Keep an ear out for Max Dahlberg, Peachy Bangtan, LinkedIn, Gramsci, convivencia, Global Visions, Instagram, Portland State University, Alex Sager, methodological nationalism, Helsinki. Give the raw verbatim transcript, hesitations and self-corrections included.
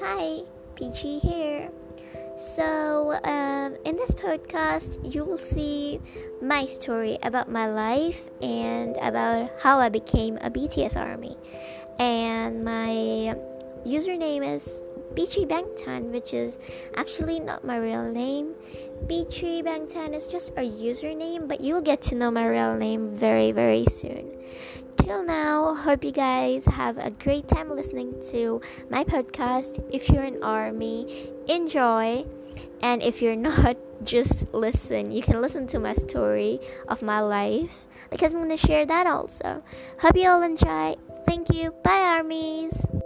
Hi, Peachy here. So, um, in this podcast, you will see my story about my life and about how I became a B T S army. And my username is Peachy Bangtan, which is actually not my real name. Peachy Bangtan is just a username, but you'll get to know my real name very, very soon. Till now, hope you guys have a great time listening to my podcast. If you're an army, enjoy. And if you're not, just listen. You can listen to my story of my life because I'm going to share that also. Hope you all enjoy. Thank you. Bye, armies.